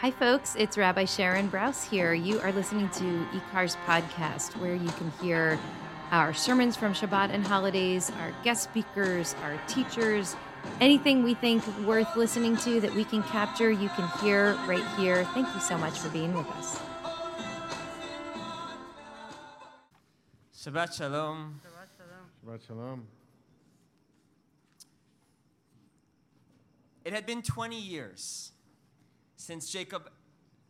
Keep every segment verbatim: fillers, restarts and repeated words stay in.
Hi, folks. It's Rabbi Sharon Brous here. You are listening to IKAR's podcast, where you can hear our sermons from Shabbat and holidays, our guest speakers, our teachers, anything we think worth listening to that we can capture, you can hear right here. Thank you so much for being with us. Shabbat Shalom. Shabbat Shalom. It had been twenty years since Jacob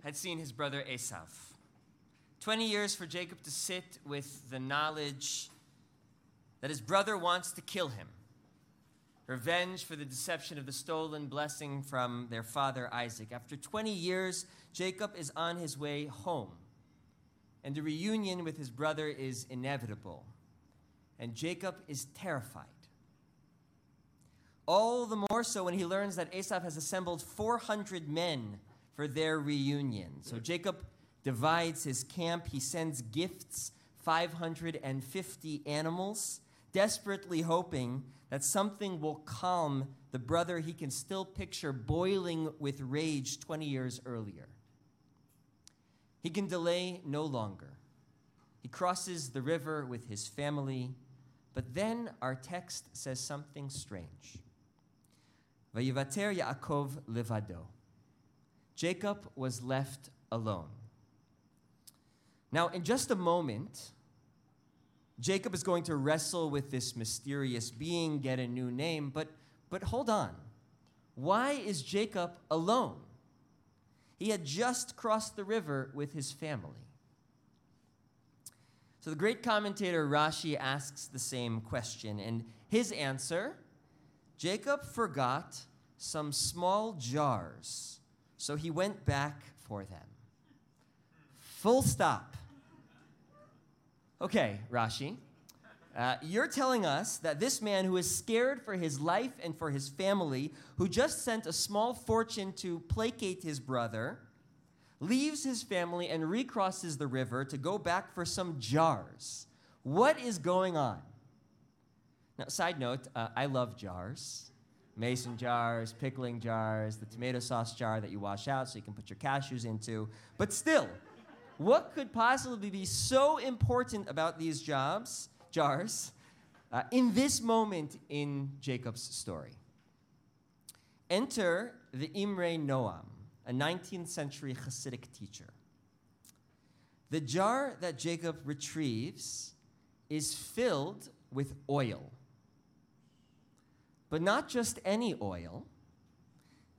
had seen his brother Esau. twenty years for Jacob to sit with the knowledge that his brother wants to kill him. Revenge for the deception of the stolen blessing from their father Isaac. After twenty years, Jacob is on his way home, and the reunion with his brother is inevitable. And Jacob is terrified. All the more so when he learns that Esau has assembled four hundred men for their reunion. So Jacob divides his camp. He sends gifts, five hundred fifty animals, desperately hoping that something will calm the brother he can still picture boiling with rage twenty years earlier. He can delay no longer. He crosses the river with his family, but then our text says something strange. Vayivater Yaakov Levado. Jacob was left alone. Now, in just a moment, Jacob is going to wrestle with this mysterious being, get a new name, but, but hold on. Why is Jacob alone? He had just crossed the river with his family. So the great commentator Rashi asks the same question, and his answer, Jacob forgot some small jars, so he went back for them. Full stop. Okay, Rashi, uh, you're telling us that this man who is scared for his life and for his family, who just sent a small fortune to placate his brother, leaves his family and recrosses the river to go back for some jars. What is going on? Now, side note, uh, I love jars. Mason jars, pickling jars, the tomato sauce jar that you wash out so you can put your cashews into. But still, what could possibly be so important about these jobs, jars uh, in this moment in Jacob's story? Enter the Imrei Noam, a nineteenth century Hasidic teacher. The jar that Jacob retrieves is filled with oil. But not just any oil.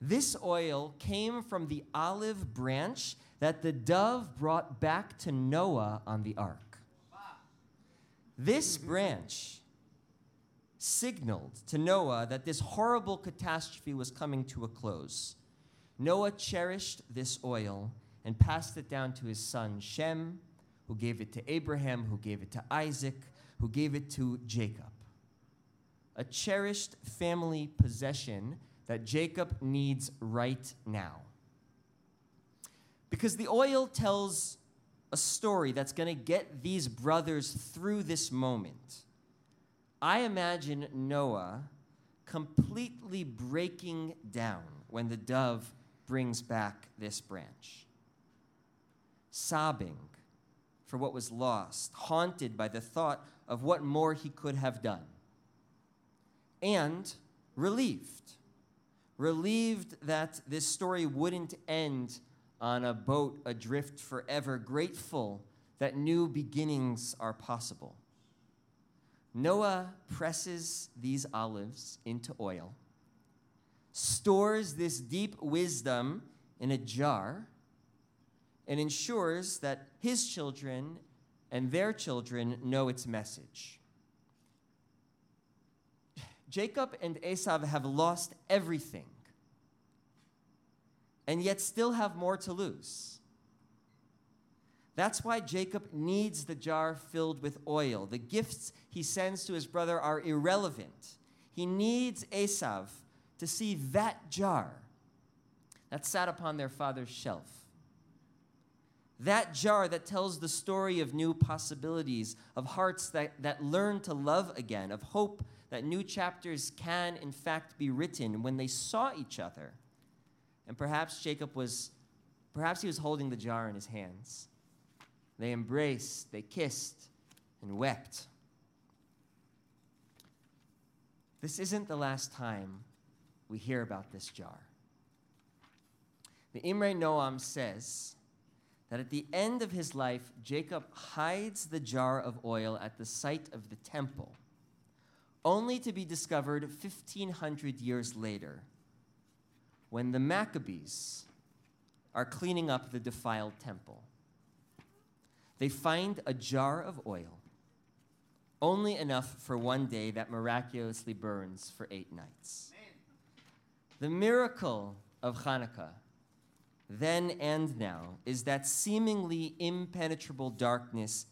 This oil came from the olive branch that the dove brought back to Noah on the ark. This branch signaled to Noah that this horrible catastrophe was coming to a close. Noah cherished this oil and passed it down to his son Shem, who gave it to Abraham, who gave it to Isaac, who gave it to Jacob. A cherished family possession that Jacob needs right now. Because the oil tells a story that's going to get these brothers through this moment. I imagine Noah completely breaking down when the dove brings back this branch, sobbing for what was lost, haunted by the thought of what more he could have done, and relieved, relieved that this story wouldn't end on a boat adrift forever, grateful that new beginnings are possible. Noah presses these olives into oil, stores this deep wisdom in a jar, and ensures that his children and their children know its message. Jacob and Esau have lost everything, and yet still have more to lose. That's why Jacob needs the jar filled with oil. The gifts he sends to his brother are irrelevant. He needs Esau to see that jar that sat upon their father's shelf. That jar that tells the story of new possibilities, of hearts that, that learn to love again, of hope that new chapters can, in fact, be written when they saw each other. And perhaps Jacob was Perhaps he was holding the jar in his hands. They embraced, they kissed, and wept. This isn't the last time we hear about this jar. The Imrei Noam says that at the end of his life, Jacob hides the jar of oil at the site of the temple, only to be discovered fifteen hundred years later when the Maccabees are cleaning up the defiled temple. They find a jar of oil, only enough for one day that miraculously burns for eight nights. The miracle of Hanukkah, then and now, is that seemingly impenetrable darkness,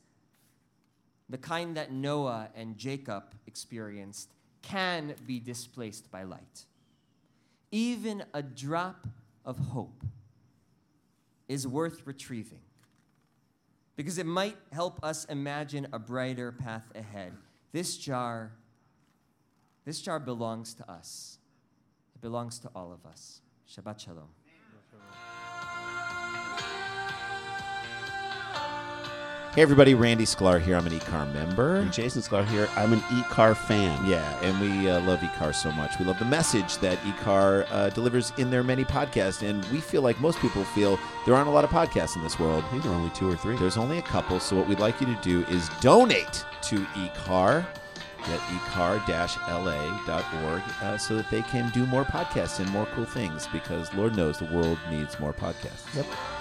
the kind that Noah and Jacob experienced, can be displaced by light. Even a drop of hope is worth retrieving, because it might help us imagine a brighter path ahead. This jar, this jar belongs to us. It belongs to all of us. Shabbat Shalom. Hey everybody, Randy Sklar here. I'm an IKAR member. And Jason Sklar here. I'm an IKAR fan. Yeah, and we uh, love IKAR so much. We love the message that IKAR uh, delivers in their many podcasts, and we feel like most people feel there aren't a lot of podcasts in this world. I think there are only two or three. There's only a couple, so what we'd like you to do is donate to IKAR at ikar dash l a dot org uh, so that they can do more podcasts and more cool things, because Lord knows the world needs more podcasts. Yep.